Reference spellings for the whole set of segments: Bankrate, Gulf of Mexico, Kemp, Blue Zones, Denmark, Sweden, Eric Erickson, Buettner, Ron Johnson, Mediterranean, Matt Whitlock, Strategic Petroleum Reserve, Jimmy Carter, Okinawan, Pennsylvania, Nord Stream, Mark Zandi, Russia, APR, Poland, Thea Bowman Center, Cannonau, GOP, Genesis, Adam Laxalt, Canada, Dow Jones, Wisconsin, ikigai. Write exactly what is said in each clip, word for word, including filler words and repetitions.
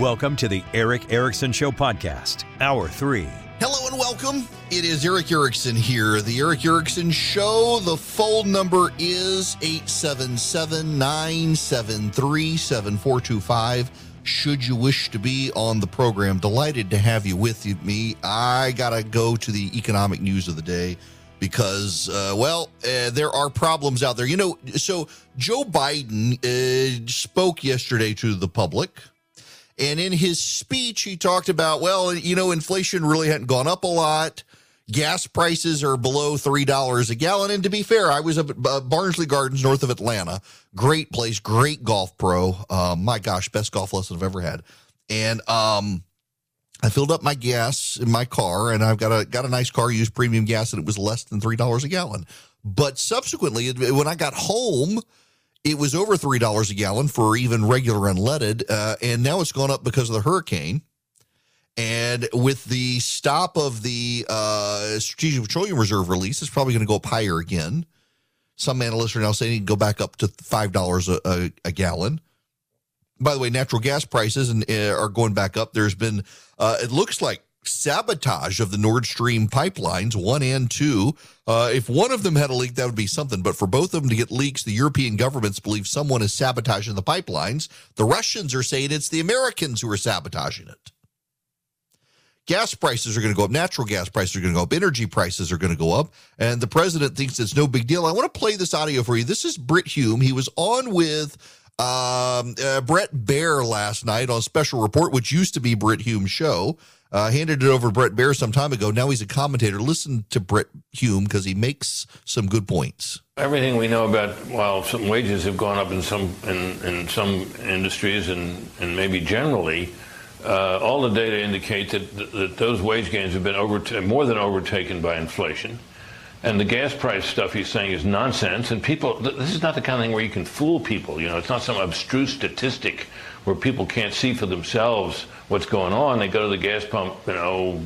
Welcome to the Eric Erickson Show podcast, Hour three. Hello and welcome. It is Eric Erickson here. The Eric Erickson Show. The phone number is eight seven seven, nine seven three, seven four two five. Should you wish to be on the program, delighted to have you with me. I got to go to the economic news of the day because, uh, well, uh, there are problems out there. You know, so Joe Biden uh, spoke yesterday to the public, and in his speech, he talked about, well, you know, inflation really hadn't gone up a lot. Gas prices are below three dollars a gallon. And to be fair, I was up at Barnsley Gardens, north of Atlanta. Great place, great golf pro. Uh, my gosh, best golf lesson I've ever had. And um, I filled up my gas in my car, and I've got a got a nice car, used premium gas, and it was less than three dollars a gallon. But subsequently, when I got home, it was over three dollars a gallon for even regular unleaded, uh, and now it's gone up because of the hurricane. And with the stop of the uh, Strategic Petroleum Reserve release, it's probably going to go up higher again. Some analysts are now saying it can go back up to five dollars a, a, a gallon. By the way, natural gas prices and uh, are going back up. There's been, uh, it looks like, sabotage of the Nord Stream pipelines, one and two. Uh, if one of them had a leak, that would be something. But for both of them to get leaks, the European governments believe someone is sabotaging the pipelines. The Russians are saying it's the Americans who are sabotaging it. Gas prices are going to go up. Natural gas prices are going to go up. Energy prices are going to go up. And the president thinks it's no big deal. I want to play this audio for you. This is Brit Hume. He was on with um, uh, Bret Baier last night on Special Report, which used to be Brit Hume's show. Uh, handed it over to Bret Baier some time ago. Now he's a commentator. Listen to Brit Hume because he makes some good points. Everything we know about, while some wages have gone up in some in, in some industries and, and maybe generally, Uh, all the data indicate that, th- that those wage gains have been overt- more than overtaken by inflation. And the gas price stuff he's saying is nonsense. And people, th- this is not the kind of thing where you can fool people. You know, it's not some abstruse statistic where people can't see for themselves what's going on. They go to the gas pump, you know,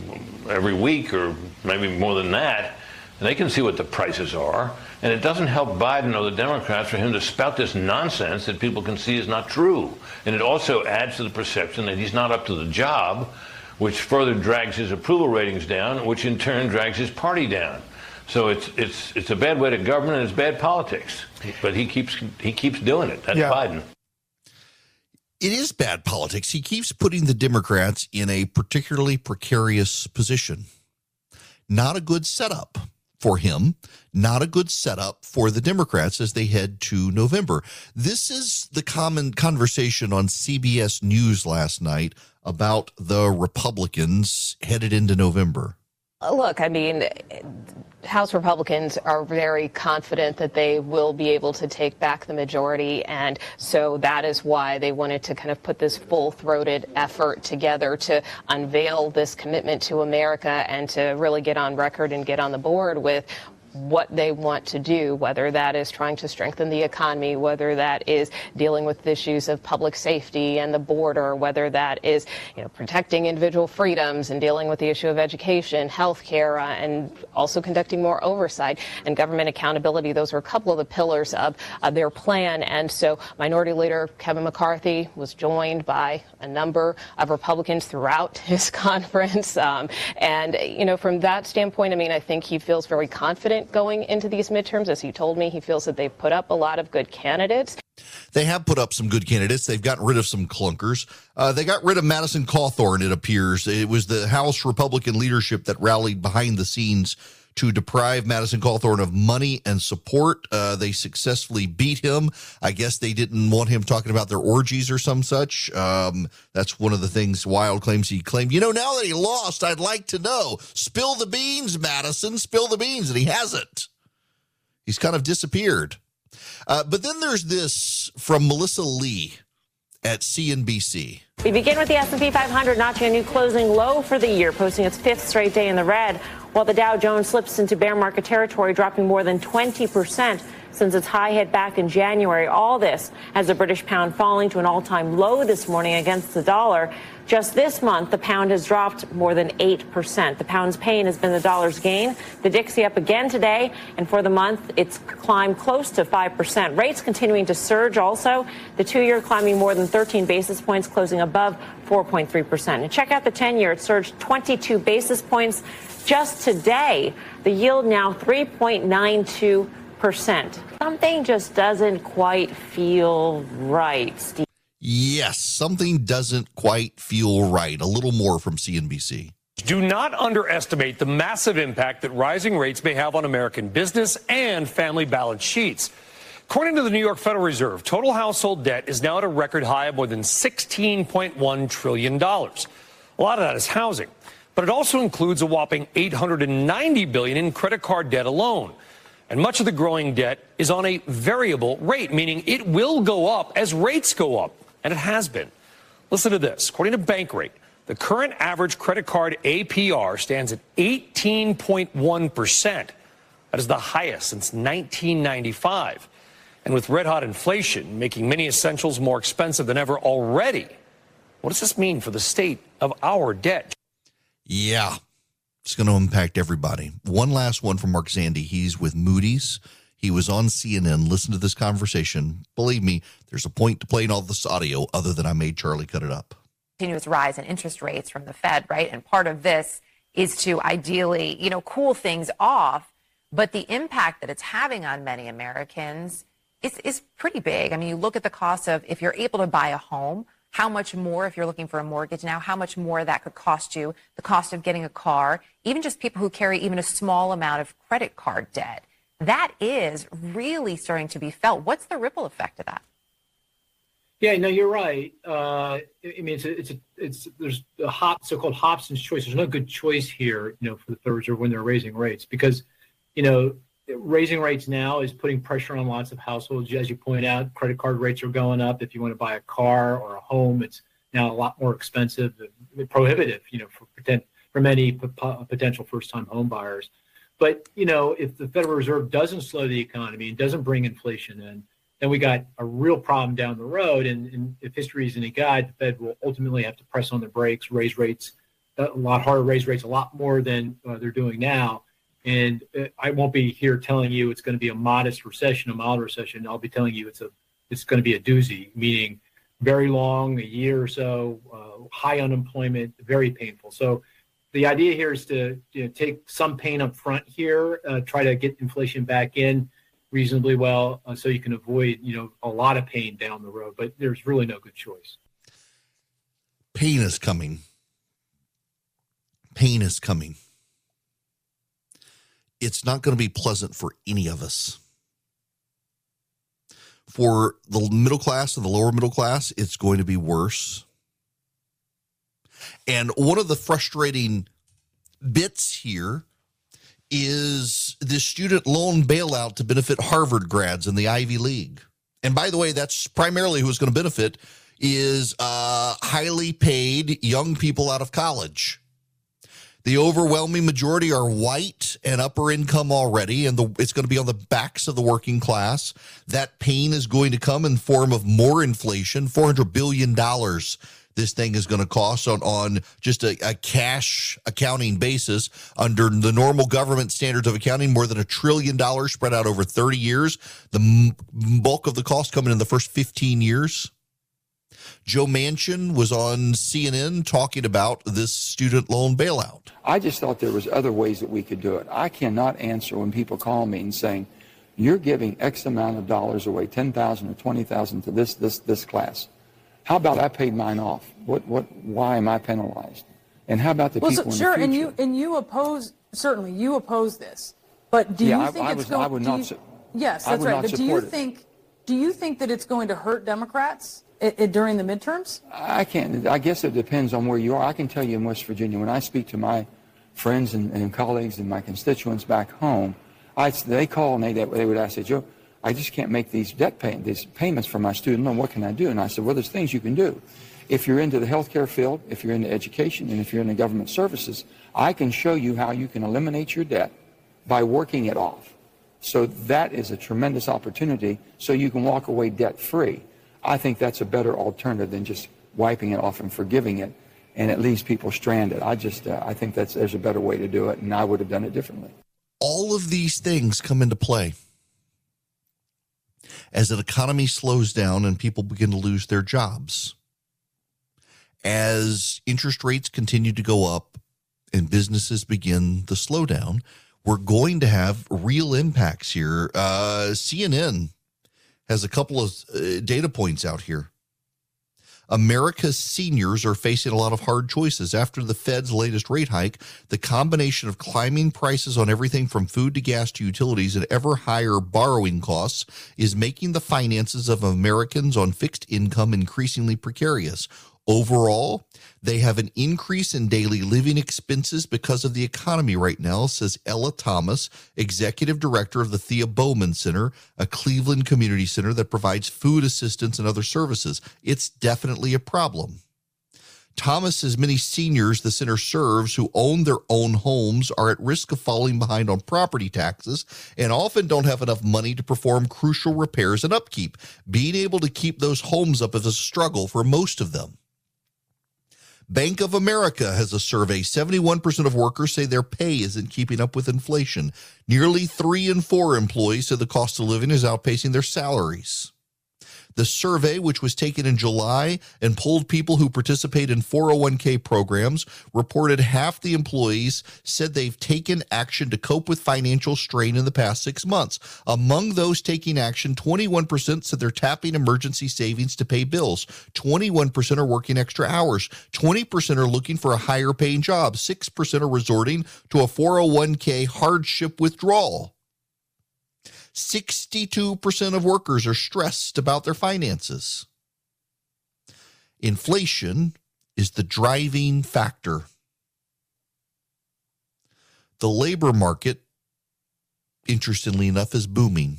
every week or maybe more than that, and they can see what the prices are. And it doesn't help Biden or the Democrats for him to spout this nonsense that people can see is not true. And it also adds to the perception that he's not up to the job, which further drags his approval ratings down, which in turn drags his party down. So it's it's it's a bad way to govern, and it's bad politics. But he keeps he keeps doing it. That's yeah. Biden. It is bad politics. He keeps putting the Democrats in a particularly precarious position. Not a good setup for him, not a good setup for the Democrats as they head to November. This is the common conversation on C B S News last night about the Republicans headed into November. Look, I mean, House Republicans are very confident that they will be able to take back the majority, and so that is why they wanted to kind of put this full-throated effort together to unveil this commitment to America and to really get on record and get on the board with what they want to do, whether that is trying to strengthen the economy, whether that is dealing with issues of public safety and the border, whether that is, you know, protecting individual freedoms and dealing with the issue of education, health care, uh, and also conducting more oversight and government accountability. Those were a couple of the pillars of uh, their plan. And so Minority Leader Kevin McCarthy was joined by a number of Republicans throughout his conference. Um, and, you know, from that standpoint, I mean, I think he feels very confident going into these midterms. As he told me, he feels that they've put up a lot of good candidates. They have put up some good candidates. They've gotten rid of some clunkers. Uh, they got rid of Madison Cawthorn, it appears. It was the House Republican leadership that rallied behind the scenes to deprive Madison Cawthorn of money and support. Uh, they successfully beat him. I guess they didn't want him talking about their orgies or some such. Um, that's one of the things Wilde claims he claimed. You know, now that he lost, I'd like to know. Spill the beans, Madison. Spill the beans. And he hasn't. He's kind of disappeared. Uh, but then there's this from Melissa Lee at C N B C. We begin with the S and P five hundred notching a new closing low for the year, posting its fifth straight day in the red, while the Dow Jones slips into bear market territory, dropping more than twenty percent since its high hit back in January. All this as the British pound falling to an all-time low this morning against the dollar. Just this month, the pound has dropped more than eight percent. The pound's pain has been the dollar's gain. The Dixie up again today, and for the month, it's climbed close to five percent. Rates continuing to surge also. The two-year climbing more than thirteen basis points, closing above four point three percent. And check out the ten-year. It surged twenty-two basis points just today. The yield now three point nine two percent. Something just doesn't quite feel right, Steve. Yes, something doesn't quite feel right. A little more from C N B C. Do not underestimate the massive impact that rising rates may have on American business and family balance sheets. According to the New York Federal Reserve, total household debt is now at a record high of more than sixteen point one trillion dollars. A lot of that is housing, but it also includes a whopping eight hundred ninety billion dollars in credit card debt alone. And much of the growing debt is on a variable rate, meaning it will go up as rates go up. And it has been. Listen to this. According to Bankrate, the current average credit card A P R stands at eighteen point one percent. That is the highest since nineteen ninety-five. And with red-hot inflation making many essentials more expensive than ever already, what does this mean for the state of our debt? Yeah, it's going to impact everybody. One last one from Mark Zandi. He's with Moody's. He was on C N N. Listen to this conversation. Believe me, there's a point to playing all this audio other than I made Charlie cut it up. Continuous rise in interest rates from the Fed, right? And part of this is to ideally, you know, cool things off. But the impact that it's having on many Americans is, is pretty big. I mean, you look at the cost of if you're able to buy a home, how much more if you're looking for a mortgage now, how much more that could cost you, the cost of getting a car, even just people who carry even a small amount of credit card debt. That is really starting to be felt. What's the ripple effect of that? Yeah, no, you're right. Uh, I mean, it's a, it's a, it's there's a hop, so-called Hobson's choice. There's no good choice here, you know, for the Federal Reserve when they're raising rates because, you know, raising rates now is putting pressure on lots of households. As you point out, credit card rates are going up. If you want to buy a car or a home, it's now a lot more expensive, prohibitive, you know, for, for many potential first-time home buyers. But, you know, if the Federal Reserve doesn't slow the economy and doesn't bring inflation in, then we got a real problem down the road. And, and if history is any guide, the Fed will ultimately have to press on the brakes, raise rates a lot harder, raise rates a lot more than uh, they're doing now. And I won't be here telling you it's going to be a modest recession, a mild recession. I'll be telling you it's a, it's going to be a doozy, meaning very long, a year or so, uh, high unemployment, very painful. So the idea here is to, you know, take some pain up front here, uh, try to get inflation back in reasonably well, uh, so you can avoid, you know, a lot of pain down the road. But there's really no good choice. Pain is coming. Pain is coming. It's not going to be pleasant for any of us. For the middle class and the lower middle class, it's going to be worse. And one of the frustrating bits here is the student loan bailout to benefit Harvard grads in the Ivy League. And by the way, that's primarily who's going to benefit is uh, highly paid young people out of college. The overwhelming majority are white and upper income already, and the, it's going to be on the backs of the working class. That pain is going to come in the form of more inflation. four hundred billion dollars this thing is going to cost on, on just a, a cash accounting basis. Under the normal government standards of accounting, more than a trillion dollars spread out over thirty years. The m- bulk of the cost coming in the first fifteen years. Joe Manchin was on C N N talking about this student loan bailout. I just thought there was other ways that we could do it. I cannot answer when people call me and saying, you're giving X amount of dollars away, ten thousand dollars or twenty thousand dollars to this, this, this class. How about I paid mine off? What, what, why am I penalized? And how about the well, people so, in sure, the future? Sure, and you, and you oppose, certainly, you oppose this. But do yeah, you I, think I, it's going to... Yeah, I would not support it. Yes, that's right, but do you, think, do you think that it's going to hurt Democrats? It, it, during the midterms? I can't. I guess it depends on where you are. I can tell you in West Virginia, when I speak to my friends and, and colleagues and my constituents back home, I, they call and they, they would ask, Joe, I just can't make these debt pay, these payments for my student loan. What can I do? And I said, well, there's things you can do. If you're into the healthcare field, if you're into education, and if you're into government services, I can show you how you can eliminate your debt by working it off. So that is a tremendous opportunity so you can walk away debt free. I think that's a better alternative than just wiping it off and forgiving it. and it leaves people stranded. I just, uh, I think that's there's a better way to do it, and I would have done it differently. All of these things come into play as an economy slows down and people begin to lose their jobs, as interest rates continue to go up and businesses begin the slowdown. We're going to have real impacts here. Uh, C N N has a couple of uh, data points out here. America's seniors are facing a lot of hard choices. After the Fed's latest rate hike, the combination of climbing prices on everything from food to gas to utilities and ever higher borrowing costs is making the finances of Americans on fixed income increasingly precarious. Overall, they have an increase in daily living expenses because of the economy right now, says Ella Thomas, executive director of the Thea Bowman Center, a Cleveland community center that provides food assistance and other services. It's definitely a problem. Thomas says many seniors the center serves who own their own homes are at risk of falling behind on property taxes and often don't have enough money to perform crucial repairs and upkeep. Being able to keep those homes up is a struggle for most of them. Bank of America has a survey. seventy-one percent of workers say their pay isn't keeping up with inflation. Nearly three in four employees say the cost of living is outpacing their salaries. The survey, which was taken in July and polled people who participate in four oh one k programs, reported half the employees said they've taken action to cope with financial strain in the past six months. Among those taking action, twenty-one percent said they're tapping emergency savings to pay bills. twenty-one percent are working extra hours. twenty percent are looking for a higher paying job. six percent are resorting to a four oh one k hardship withdrawal. sixty-two percent of workers are stressed about their finances. Inflation is the driving factor. The labor market, interestingly enough, is booming.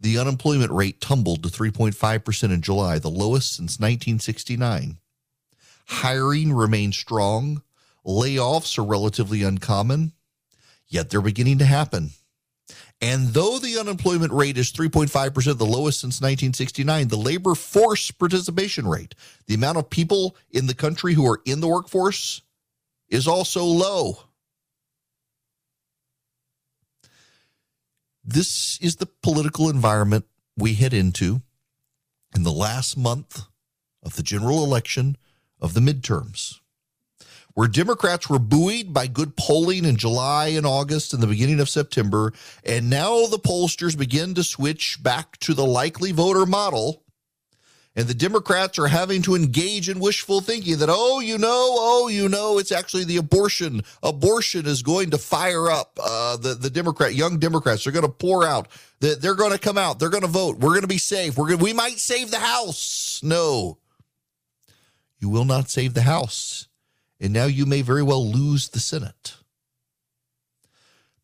The unemployment rate tumbled to three point five percent in July, the lowest since nineteen sixty-nine. Hiring remains strong. Layoffs are relatively uncommon, yet they're beginning to happen. And though the unemployment rate is three point five percent, the lowest since nineteen sixty-nine, the labor force participation rate, the amount of people in the country who are in the workforce, is also low. This is the political environment we head into in the last month of the general election of the midterms, where Democrats were buoyed by good polling in July and August and the beginning of September, and now the pollsters begin to switch back to the likely voter model, and the Democrats are having to engage in wishful thinking that, oh, you know, oh, you know, it's actually the abortion. Abortion is going to fire up uh, the, the Democrat, young Democrats. Are going to pour out. They're going to come out. They're going to vote. We're going to be safe. We're gonna, we might save the House. No, you will not save the House. And now you may very well lose the Senate.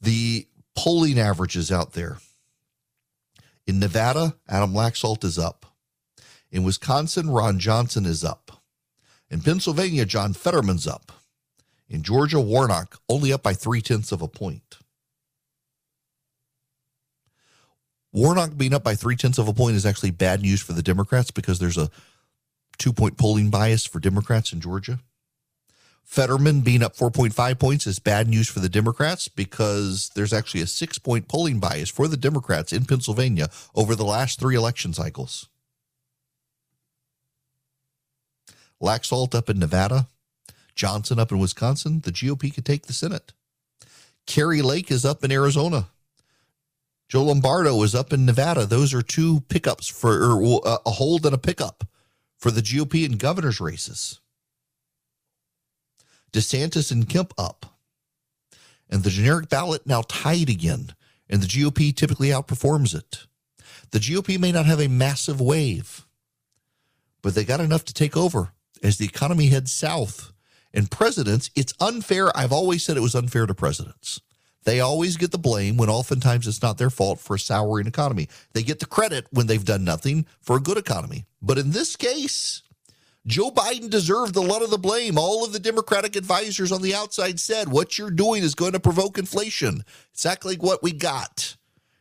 The polling averages out there. In Nevada, Adam Laxalt is up. In Wisconsin, Ron Johnson is up. In Pennsylvania, John Fetterman's up. In Georgia, Warnock, only up by three-tenths of a point. Warnock being up by three-tenths of a point is actually bad news for the Democrats because there's a two-point polling bias for Democrats in Georgia. Fetterman being up four point five points is bad news for the Democrats because there's actually a six-point polling bias for the Democrats in Pennsylvania over the last three election cycles. Laxalt up in Nevada, Johnson up in Wisconsin. The G O P could take the Senate. Kerry Lake is up in Arizona. Joe Lombardo is up in Nevada. Those are two pickups for or a hold and a pickup for the G O P in governor's races. DeSantis and Kemp up, and the generic ballot now tied again, and the G O P typically outperforms it. The G O P may not have a massive wave, but they got enough to take over as the economy heads south. And presidents, it's unfair. I've always said it was unfair to presidents. They always get the blame when oftentimes it's not their fault for a souring economy. They get the credit when they've done nothing for a good economy. But in this case, Joe Biden deserved a lot of the blame. All of the Democratic advisors on the outside said, what you're doing is going to provoke inflation. Exactly what we got.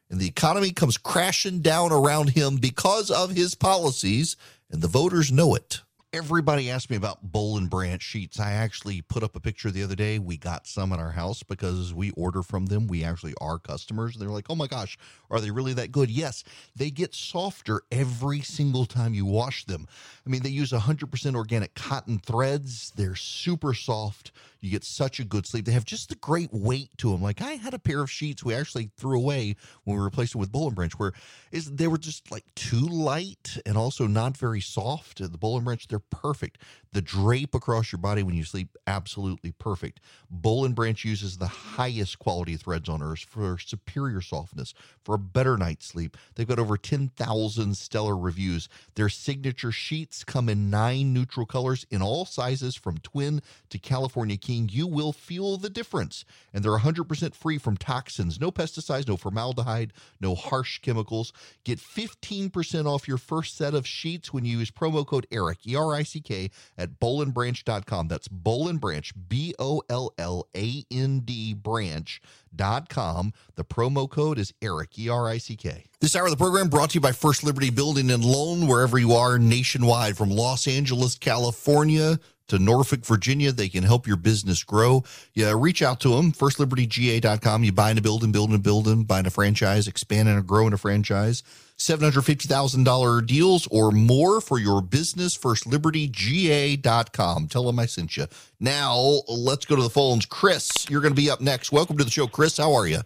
And the economy comes crashing down around him because of his policies, and the voters know it. Everybody asked me about Boll and Branch sheets. I actually put up a picture the other day. We got some at our house because we order from them. We actually are customers. And they're like, oh my gosh, are they really that good? Yes, they get softer every single time you wash them. I mean, they use one hundred percent organic cotton threads. They're super soft. You get such a good sleep. They have just the great weight to them. Like I had a pair of sheets we actually threw away when we replaced it with Boll and Branch, where is they were just like too light and also not very soft. The Boll and Branch, they're perfect. The drape across your body when you sleep, absolutely perfect. Boll and Branch uses the highest quality threads on earth for superior softness, for a better night's sleep. They've got over ten thousand stellar reviews. Their signature sheets come in nine neutral colors in all sizes, from twin to California King. You will feel the difference. And they're one hundred percent free from toxins. No pesticides, no formaldehyde, no harsh chemicals. Get fifteen percent off your first set of sheets when you use promo code ERIC, E R I C K, at boll and branch dot com. That's Boll and Branch, B O L L A N D branch dot com. The promo code is ERIC, E R I C K. This hour of the program brought to you by First Liberty Building and Loan. Wherever you are nationwide, from Los Angeles, California, to Norfolk, Virginia, they can help your business grow. Yeah, reach out to them, first liberty g a dot com. You buying a building, building a building, buying a franchise, expanding or growing a franchise. seven hundred fifty thousand dollars deals or more for your business, first liberty g a dot com. Tell them I sent you. Now, let's go to the phones. Chris, you're going to be up next. Welcome to the show, Chris. How are you?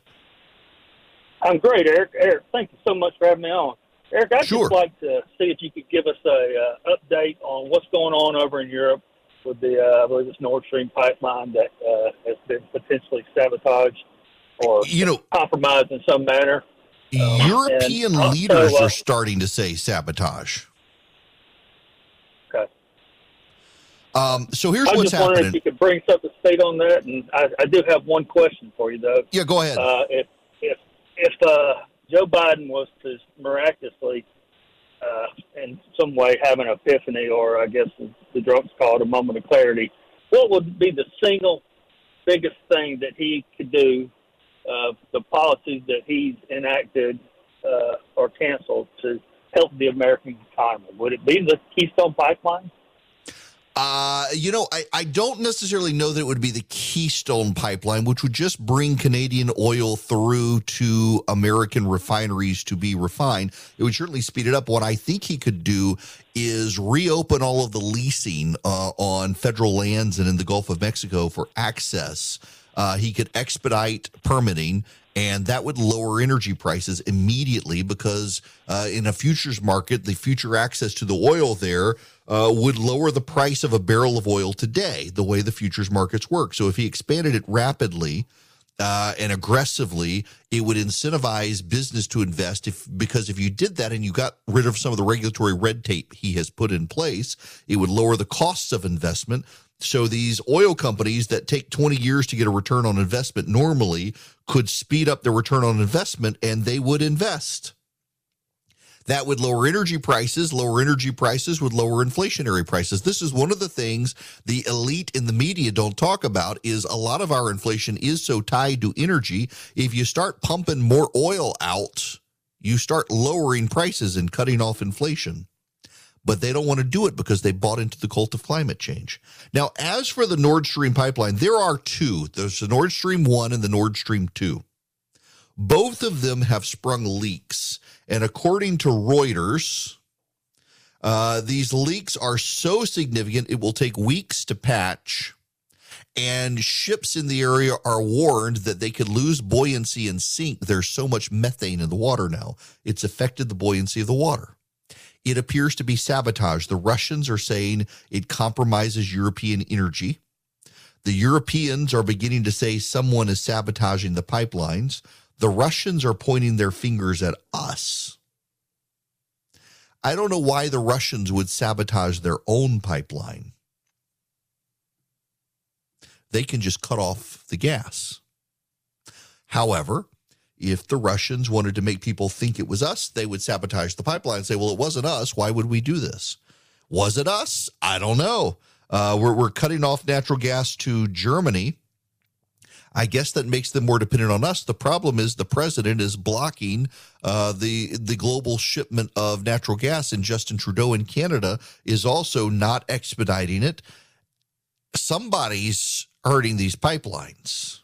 I'm great, Eric. Eric, thank you so much for having me on. Eric, I'd sure. just like to see if you could give us a uh, update on what's going on over in Europe with the, uh, I believe it's Nord Stream pipeline that uh, has been potentially sabotaged or you know, compromised in some manner. Um, European also, leaders uh, are starting to say sabotage. Okay. Um, so here's what's happening. I just wondering if you could bring us up to speed on that. And I, I do have one question for you, though. Yeah, go ahead. Uh, if if, if uh, Joe Biden was to miraculously Uh, in some way have an epiphany, or I guess the, the drunks call it a moment of clarity, what would be the single biggest thing that he could do, uh, the policies that he's enacted uh, or canceled to help the American economy? Would it be the Keystone Pipeline? Uh, you know, I, I don't necessarily know that it would be the Keystone Pipeline, which would just bring Canadian oil through to American refineries to be refined. It would certainly speed it up. What I think he could do is reopen all of the leasing uh, on federal lands and in the Gulf of Mexico for access. Uh, he could expedite permitting, and that would lower energy prices immediately because uh, in a futures market, the future access to the oil there uh, would lower the price of a barrel of oil today, the way the futures markets work. So if he expanded it rapidly uh, and aggressively, it would incentivize business to invest if because if you did that and you got rid of some of the regulatory red tape he has put in place, it would lower the costs of investment. So these oil companies that take twenty years to get a return on investment normally could speed up their return on investment, and they would invest. That would lower energy prices. Lower energy prices would lower inflationary prices. This is one of the things the elite in the media don't talk about, is a lot of our inflation is so tied to energy. If you start pumping more oil out, you start lowering prices and cutting off inflation. But they don't want to do it because they bought into the cult of climate change. Now, as for the Nord Stream pipeline, there are two. There's the Nord Stream one and the Nord Stream two. Both of them have sprung leaks. And according to Reuters, uh, these leaks are so significant it will take weeks to patch. And ships in the area are warned that they could lose buoyancy and sink. There's so much methane in the water now. It's affected the buoyancy of the water. It appears to be sabotage. The Russians are saying it compromises European energy. The Europeans are beginning to say someone is sabotaging the pipelines. The Russians are pointing their fingers at us. I don't know why the Russians would sabotage their own pipeline. They can just cut off the gas. However, if the Russians wanted to make people think it was us, they would sabotage the pipeline and say, well, it wasn't us. Why would we do this? Was it us? I don't know. Uh, we're, we're cutting off natural gas to Germany. I guess that makes them more dependent on us. The problem is the president is blocking uh, the the global shipment of natural gas, and Justin Trudeau in Canada is also not expediting it. Somebody's hurting these pipelines,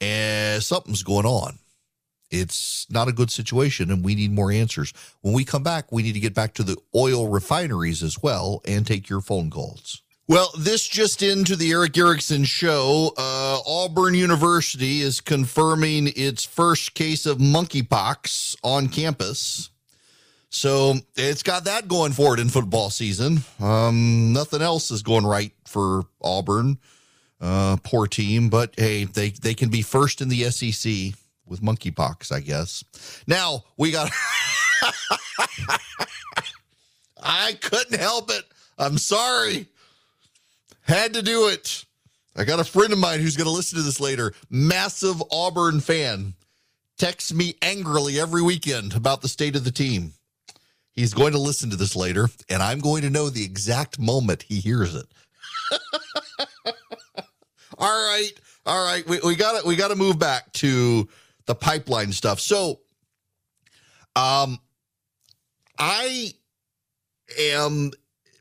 and something's going on. It's not a good situation, and we need more answers. When we come back, we need to get back to the oil refineries as well and take your phone calls. Well, this just into the Eric Erickson show, uh, Auburn University is confirming its first case of monkeypox on campus. So it's got that going for it in football season. Um, nothing else is going right for Auburn. Uh, poor team, but hey, they, they can be first in the S E C with monkeypox, I guess. Now we got, I couldn't help it. I'm sorry. Had to do it. I got a friend of mine who's going to listen to this later. Massive Auburn fan. Texts me angrily every weekend about the state of the team. He's going to listen to this later, and I'm going to know the exact moment he hears it. All right. All right. We, we got it. We got to move back to the pipeline stuff. So, um, I am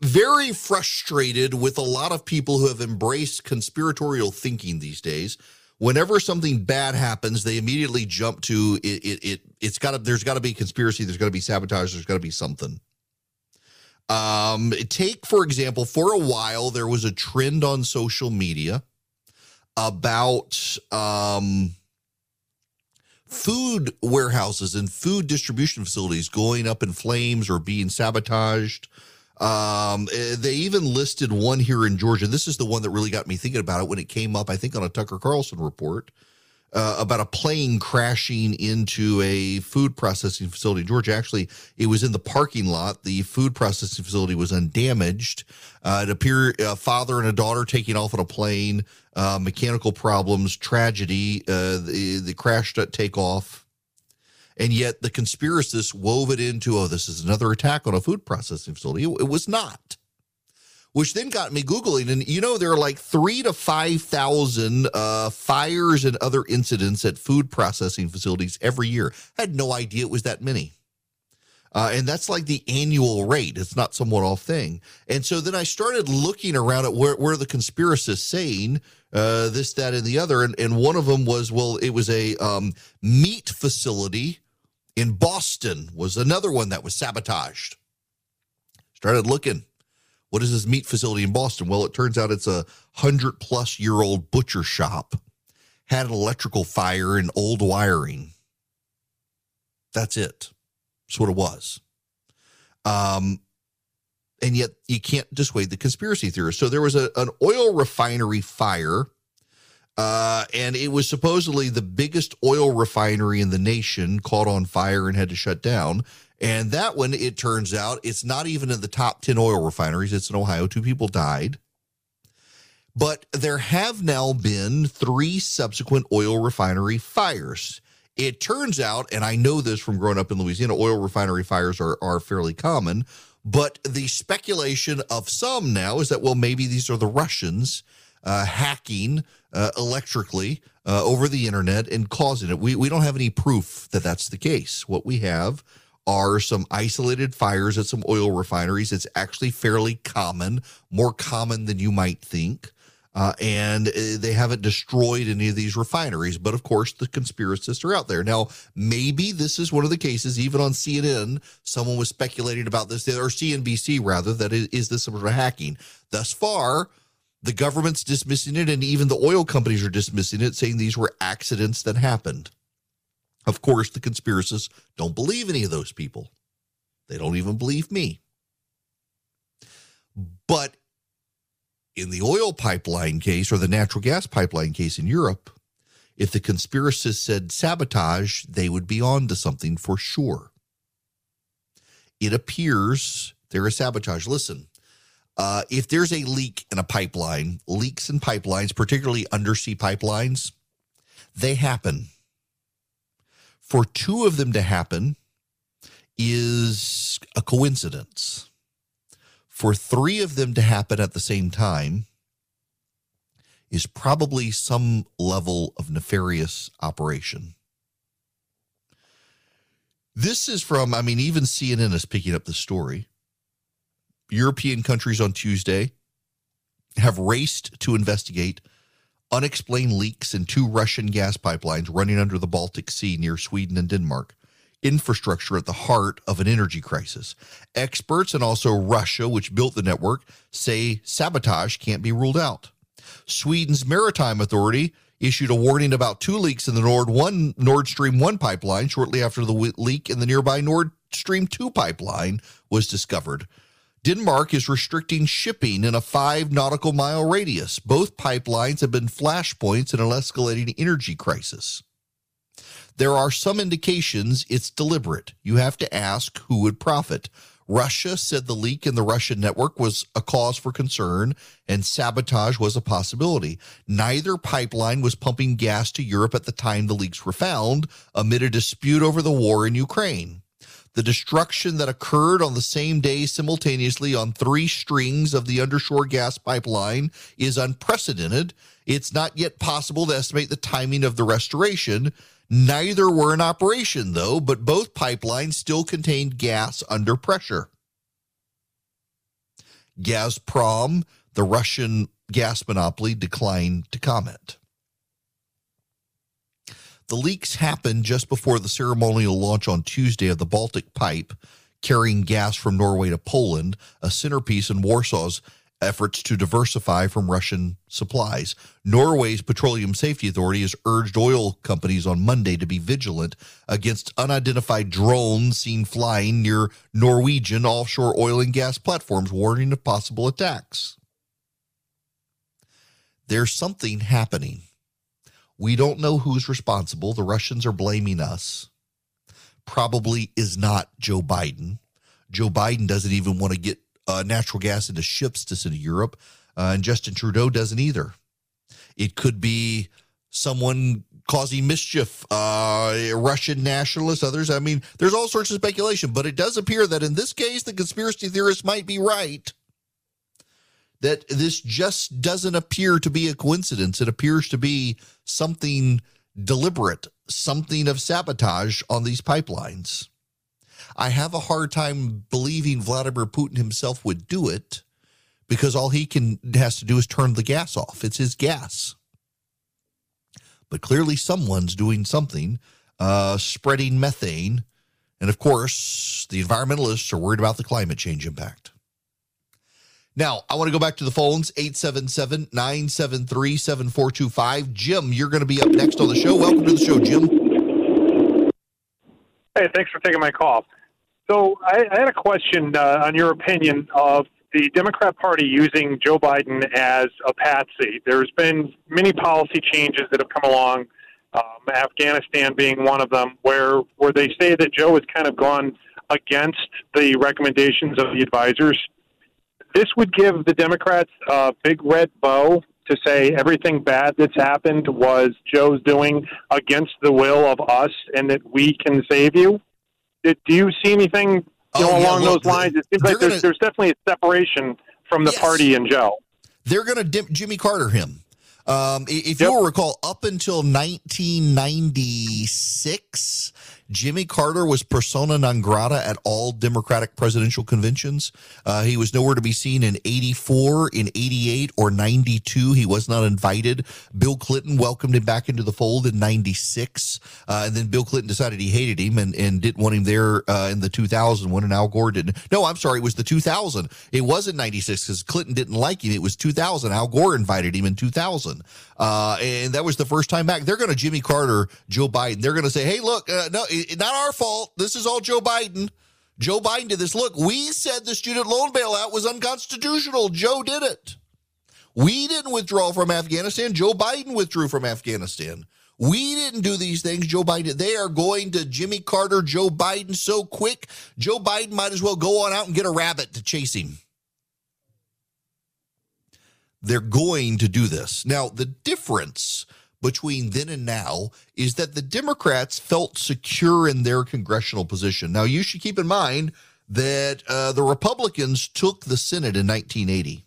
very frustrated with a lot of people who have embraced conspiratorial thinking these days. Whenever something bad happens, they immediately jump to it. it, it it's got to, there's got to be conspiracy. There's got to be sabotage. There's got to be something. Um, take, for example, for a while, there was a trend on social media about um, food warehouses and food distribution facilities going up in flames or being sabotaged. Um, they even listed one here in Georgia. This is the one that really got me thinking about it when it came up, I think, on a Tucker Carlson report uh, about a plane crashing into a food processing facility in Georgia. Actually, it was in the parking lot. The food processing facility was undamaged. Uh, it appeared a father and a daughter taking off on a plane, uh, mechanical problems, tragedy, uh, the, the crash take off. And yet the conspiracists wove it into, oh, this is another attack on a food processing facility. It, it was not, which then got me Googling. And, you know, there are like three to five thousand uh, fires and other incidents at food processing facilities every year. I had no idea it was that many. Uh, and that's like the annual rate. It's not some one-off thing. And so then I started looking around at where, where the conspiracists saying uh, this, that, and the other. And, and one of them was, well, it was a um, meat facility in Boston was another one that was sabotaged. Started looking. What is this meat facility in Boston? Well, it turns out it's a hundred-plus-year-old butcher shop. Had an electrical fire and old wiring. That's it. That's what it was. Um, and yet you can't dissuade the conspiracy theorists. So there was a, an oil refinery fire, uh, and it was supposedly the biggest oil refinery in the nation, caught on fire and had to shut down. And that one, it turns out, it's not even in the top ten oil refineries. It's in Ohio. Two people died. But there have now been three subsequent oil refinery fires. It turns out, and I know this from growing up in Louisiana, oil refinery fires are, are fairly common, but the speculation of some now is that, well, maybe these are the Russians uh, hacking uh, electrically uh, over the internet and causing it. We, we don't have any proof that that's the case. What we have are some isolated fires at some oil refineries. It's actually fairly common, more common than you might think. Uh, and they haven't destroyed any of these refineries. But, of course, the conspiracists are out there. Now, maybe this is one of the cases, even on C N N, someone was speculating about this, or C N B C, rather, that is, is this some sort of hacking. Thus far, the government's dismissing it, and even the oil companies are dismissing it, saying these were accidents that happened. Of course, the conspiracists don't believe any of those people. They don't even believe me. But in the oil pipeline case or the natural gas pipeline case in Europe, if the conspiracists said sabotage, they would be on to something for sure. It appears there is sabotage. Listen, uh, if there's a leak in a pipeline, leaks in pipelines, particularly undersea pipelines, they happen. For two of them to happen is a coincidence. For three of them to happen at the same time is probably some level of nefarious operation. This is from, I mean, even C N N is picking up the story. European countries on Tuesday have raced to investigate unexplained leaks in two Russian gas pipelines running under the Baltic Sea near Sweden and Denmark. Infrastructure at the heart of an energy crisis. Experts and also Russia, which built the network, say sabotage can't be ruled out. Sweden's Maritime Authority issued a warning about two leaks in the Nord One Nord Stream one pipeline shortly after the leak in the nearby Nord Stream two pipeline was discovered. Denmark is restricting shipping in a five nautical mile radius. Both pipelines have been flashpoints in an escalating energy crisis. There are some indications it's deliberate. You have to ask who would profit. Russia said the leak in the Russian network was a cause for concern and sabotage was a possibility. Neither pipeline was pumping gas to Europe at the time the leaks were found, amid a dispute over the war in Ukraine. The destruction that occurred on the same day simultaneously on three strings of the undershore gas pipeline is unprecedented. It's not yet possible to estimate the timing of the restoration. Neither were in operation, though, but both pipelines still contained gas under pressure. Gazprom, the Russian gas monopoly, declined to comment. The leaks happened just before the ceremonial launch on Tuesday of the Baltic Pipe, carrying gas from Norway to Poland, a centerpiece in Warsaw's efforts to diversify from Russian supplies. Norway's Petroleum Safety Authority has urged oil companies on Monday to be vigilant against unidentified drones seen flying near Norwegian offshore oil and gas platforms, warning of possible attacks. There's something happening. We don't know who's responsible. The Russians are blaming us. Probably is not Joe Biden. Joe Biden doesn't even want to get Uh, natural gas into ships to send to Europe, uh, and Justin Trudeau doesn't either. It could be someone causing mischief, uh, Russian nationalists, others. I mean, there's all sorts of speculation, but it does appear that in this case, the conspiracy theorists might be right, that this just doesn't appear to be a coincidence. It appears to be something deliberate, something of sabotage on these pipelines. I have a hard time believing Vladimir Putin himself would do it, because all he can has to do is turn the gas off. It's his gas. But clearly someone's doing something, uh, spreading methane. And, of course, the environmentalists are worried about the climate change impact. Now, I want to go back to the phones, eight seven seven, nine seven three, seven four two five. Jim, you're going to be up next on the show. Welcome to the show, Jim. Hey, thanks for taking my call. So I, I had a question uh, on your opinion of the Democrat Party using Joe Biden as a patsy. There's been many policy changes that have come along, um, Afghanistan being one of them, where, where they say that Joe has kind of gone against the recommendations of the advisors. This would give the Democrats a big red bow to say everything bad that's happened was Joe's doing against the will of us and that we can save you. Do you see anything you oh, know, along yeah, look, those lines? It seems like gonna, there's, there's definitely a separation from the yes, party and Joe. They're going to Jimmy Carter him. Um, if yep. you'll recall, up until nineteen ninety-six, Jimmy Carter was persona non grata at all Democratic presidential conventions. Uh, he was nowhere to be seen in eighty-four, in eighty-eight, or ninety-two. He was not invited. Bill Clinton welcomed him back into the fold in ninety-six. Uh, and then Bill Clinton decided he hated him and, and didn't want him there uh, in the two thousand one, and Al Gore didn't. No, I'm sorry. It was the two thousand. It wasn't ninety-six because Clinton didn't like him. It was two thousand. Al Gore invited him in two thousand. Uh, and that was the first time back. They're going to Jimmy Carter, Joe Biden. They're going to say, hey, look, uh, no, it's not our fault. This is all Joe Biden. Joe Biden did this. Look, we said the student loan bailout was unconstitutional. Joe did it. We didn't withdraw from Afghanistan. Joe Biden withdrew from Afghanistan. We didn't do these things. Joe Biden, they are going to Jimmy Carter, Joe Biden so quick. Joe Biden might as well go on out and get a rabbit to chase him. They're going to do this. Now, the difference between then and now is that the Democrats felt secure in their congressional position. Now, you should keep in mind that uh, the Republicans took the Senate in nineteen eighty.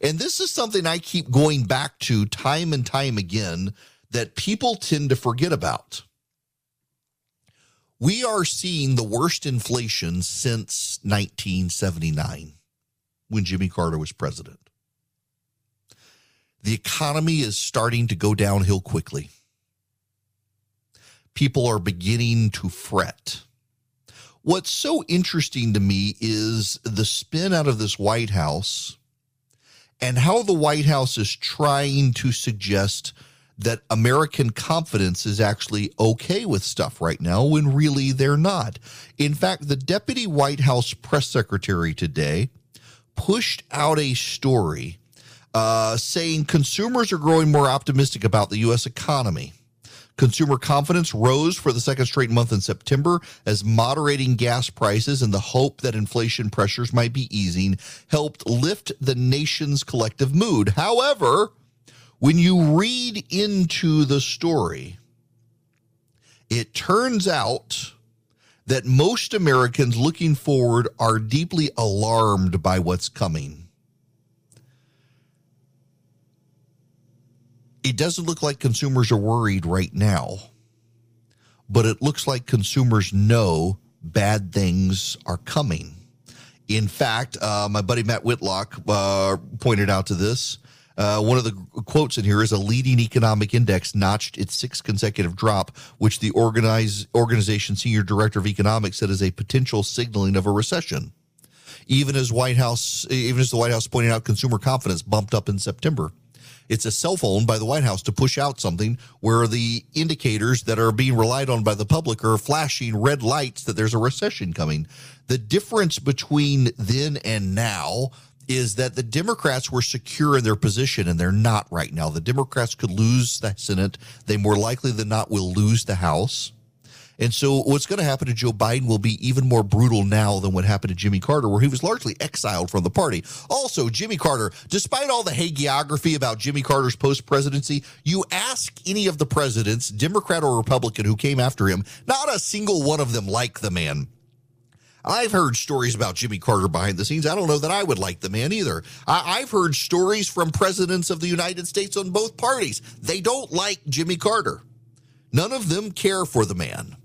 And this is something I keep going back to time and time again that people tend to forget about. We are seeing the worst inflation since nineteen seventy-nine, when Jimmy Carter was president. The economy is starting to go downhill quickly. People are beginning to fret. What's so interesting to me is the spin out of this White House and how the White House is trying to suggest that American confidence is actually okay with stuff right now, when really they're not. In fact, the deputy White House press secretary today pushed out a story uh, saying consumers are growing more optimistic about the U S economy. Consumer confidence rose for the second straight month in September as moderating gas prices and the hope that inflation pressures might be easing helped lift the nation's collective mood. However, when you read into the story, it turns out that most Americans looking forward are deeply alarmed by what's coming. It doesn't look like consumers are worried right now, but it looks like consumers know bad things are coming. In fact, uh, my buddy Matt Whitlock uh, pointed out to this. Uh, one of the quotes in here is, a leading economic index notched its sixth consecutive drop, which the organize, organization's senior director of economics said is a potential signaling of a recession. Even as White House, even as the White House pointed out, consumer confidence bumped up in September. It's a cell phone by the White House to push out something where the indicators that are being relied on by the public are flashing red lights that there's a recession coming. The difference between then and now is that the Democrats were secure in their position, and they're not right now. The Democrats could lose the Senate. They more likely than not will lose the House. And so what's going to happen to Joe Biden will be even more brutal now than what happened to Jimmy Carter, where he was largely exiled from the party. Also, Jimmy Carter, despite all the hagiography about Jimmy Carter's post-presidency, you ask any of the presidents, Democrat or Republican, who came after him, not a single one of them liked the man. I've heard stories about Jimmy Carter behind the scenes. I don't know that I would like the man either. I, I've heard stories from presidents of the United States on both parties. They don't like Jimmy Carter. None of them care for the man.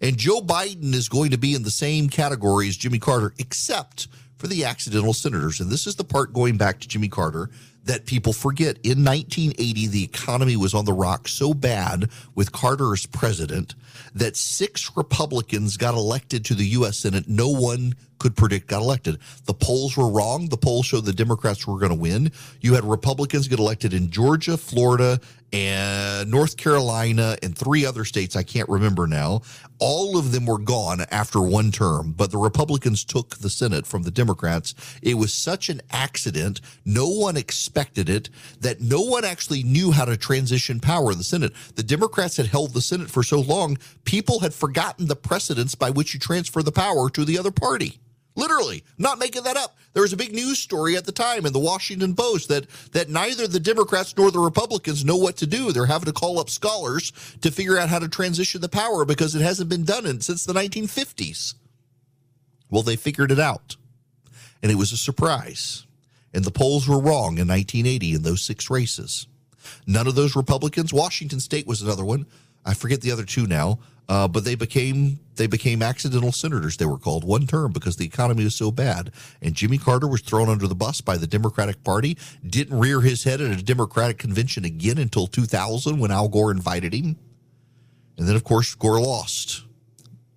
And Joe Biden is going to be in the same category as Jimmy Carter, except for the accidental senators. And this is the part going back to Jimmy Carter that people forget. In nineteen eighty, the economy was on the rocks so bad with Carter as president that six Republicans got elected to the U S Senate. No one could predict got elected. The polls were wrong. The polls showed the Democrats were going to win. You had Republicans get elected in Georgia, Florida, and North Carolina, and three other states I can't remember now. All of them were gone after one term, but the Republicans took the Senate from the Democrats. It was such an accident, no one expected it, that no one actually knew how to transition power in the Senate. The Democrats had held the Senate for so long, people had forgotten the precedents by which you transfer the power to the other party. Literally, not making that up. There was a big news story at the time in the Washington Post that that neither the Democrats nor the Republicans know what to do. They're having to call up scholars to figure out how to transition the power because it hasn't been done in, since the nineteen fifties. Well, they figured it out, and it was a surprise. And the polls were wrong in nineteen eighty in those six races. None of those Republicans. Washington State was another one. I forget the other two now. Uh, but they became they became accidental senators, they were called, one term, because the economy was so bad. And Jimmy Carter was thrown under the bus by the Democratic Party, didn't rear his head at a Democratic convention again until two thousand when Al Gore invited him. And then, of course, Gore lost.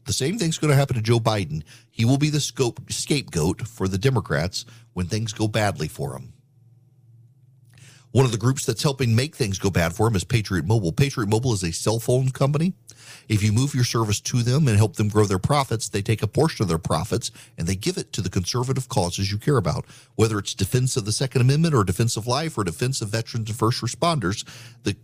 The same thing's going to happen to Joe Biden. He will be the scope, scapegoat for the Democrats when things go badly for him. One of the groups that's helping make things go bad for him is Patriot Mobile. Patriot Mobile is a cell phone company. If you move your service to them and help them grow their profits, they take a portion of their profits and they give it to the conservative causes you care about. Whether it's defense of the Second Amendment or defense of life or defense of veterans and first responders, the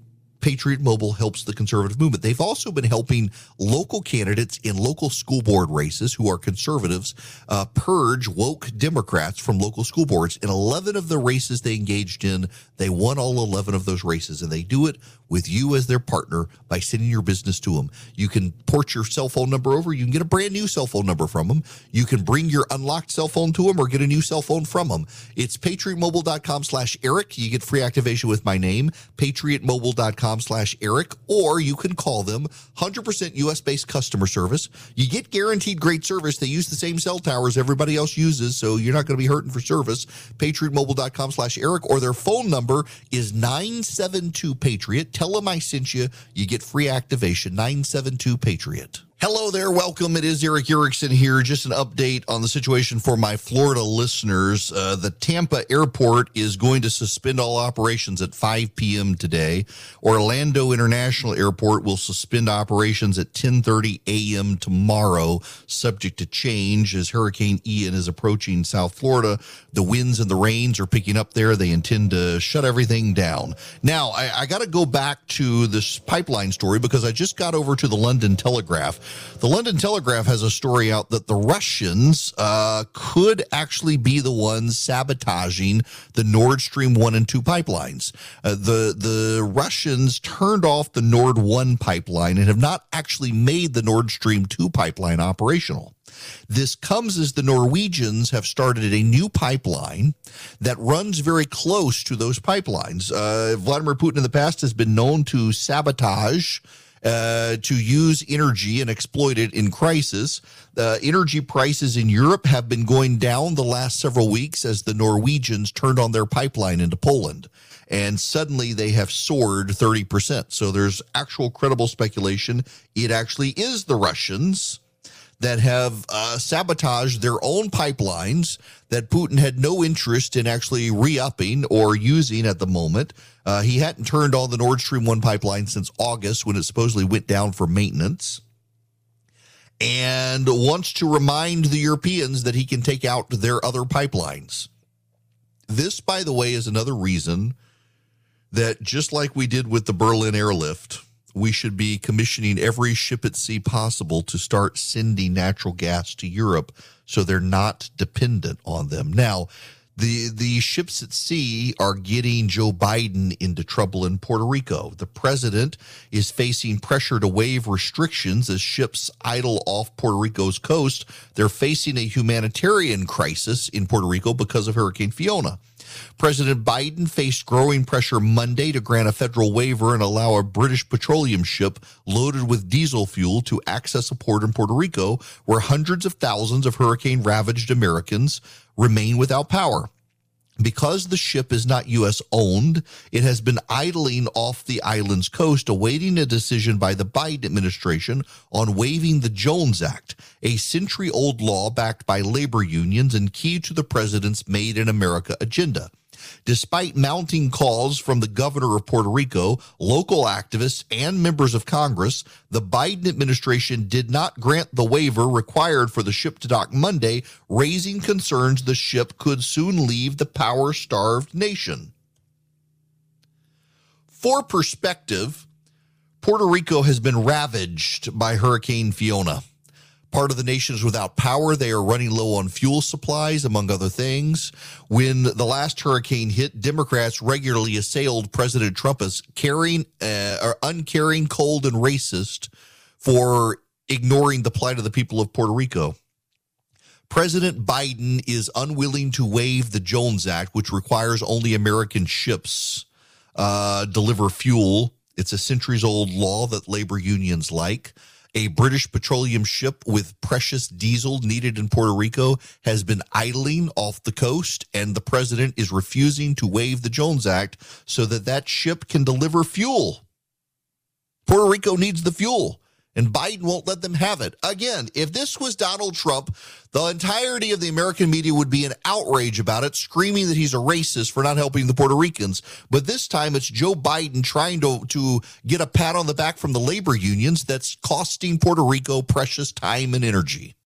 Patriot Mobile helps the conservative movement. They've also been helping local candidates in local school board races who are conservatives uh, purge woke Democrats from local school boards. In eleven of the races they engaged in, they won all eleven of those races, and they do it with you as their partner by sending your business to them. You can port your cell phone number over. You can get a brand new cell phone number from them. You can bring your unlocked cell phone to them or get a new cell phone from them. It's patriot mobile dot com slash Eric. You get free activation with my name, patriot mobile dot com slash Eric, or you can call them. one hundred percent U S-based customer service. You get guaranteed great service. They use the same cell towers everybody else uses, so you're not going to be hurting for service. patriot mobile dot com slash Eric, or their phone number is nine seven two Patriot. Tell them I sent you. You get free activation, nine seven two Patriot. Hello there. Welcome. It is Eric Erickson here. Just an update on the situation for my Florida listeners. Uh, the Tampa airport is going to suspend all operations at five p.m. today. Orlando International Airport will suspend operations at ten thirty a.m. tomorrow, subject to change as Hurricane Ian is approaching South Florida. The winds and the rains are picking up there. They intend to shut everything down. Now, I, I got to go back to this pipeline story because I just got over to the London Telegraph. The London Telegraph has a story out that the Russians uh, could actually be the ones sabotaging the Nord Stream one and two pipelines. Uh, the the Russians turned off the Nord one pipeline and have not actually made the Nord Stream two pipeline operational. This comes as the Norwegians have started a new pipeline that runs very close to those pipelines. Uh, Vladimir Putin in the past has been known to sabotage Uh, to use energy and exploit it in crisis. Uh, energy prices in Europe have been going down the last several weeks as the Norwegians turned on their pipeline into Poland. And suddenly they have soared thirty percent. So there's actual credible speculation. It actually is the Russians that have uh, sabotaged their own pipelines that Putin had no interest in actually re-upping or using at the moment. Uh, he hadn't turned on the Nord Stream one pipeline since August when it supposedly went down for maintenance, and wants to remind the Europeans that he can take out their other pipelines. This, by the way, is another reason that just like we did with the Berlin airlift, we should be commissioning every ship at sea possible to start sending natural gas to Europe so they're not dependent on them. Now, the, the ships at sea are getting Joe Biden into trouble in Puerto Rico. The president is facing pressure to waive restrictions as ships idle off Puerto Rico's coast. They're facing a humanitarian crisis in Puerto Rico because of Hurricane Fiona. President Biden faced growing pressure Monday to grant a federal waiver and allow a British petroleum ship loaded with diesel fuel to access a port in Puerto Rico, where hundreds of thousands of hurricane-ravaged Americans remain without power. Because the ship is not U S owned, it has been idling off the island's coast, awaiting a decision by the Biden administration on waiving the Jones Act, a century-old law backed by labor unions and key to the president's Made in America agenda. Despite mounting calls from the governor of Puerto Rico, local activists, and members of Congress, the Biden administration did not grant the waiver required for the ship to dock Monday, raising concerns the ship could soon leave the power-starved nation. For perspective, Puerto Rico has been ravaged by Hurricane Fiona. Part of the nation is without power. They are running low on fuel supplies, among other things. When the last hurricane hit, Democrats regularly assailed President Trump as caring, uh, or uncaring, cold, and racist for ignoring the plight of the people of Puerto Rico. President Biden is unwilling to waive the Jones Act, which requires only American ships uh, deliver fuel. It's a centuries-old law that labor unions like. A British petroleum ship with precious diesel needed in Puerto Rico has been idling off the coast, and the president is refusing to waive the Jones Act so that that ship can deliver fuel. Puerto Rico needs the fuel, and Biden won't let them have it. Again, if this was Donald Trump, the entirety of the American media would be in outrage about it, screaming that he's a racist for not helping the Puerto Ricans. But this time it's Joe Biden trying to, to get a pat on the back from the labor unions that's costing Puerto Rico precious time and energy.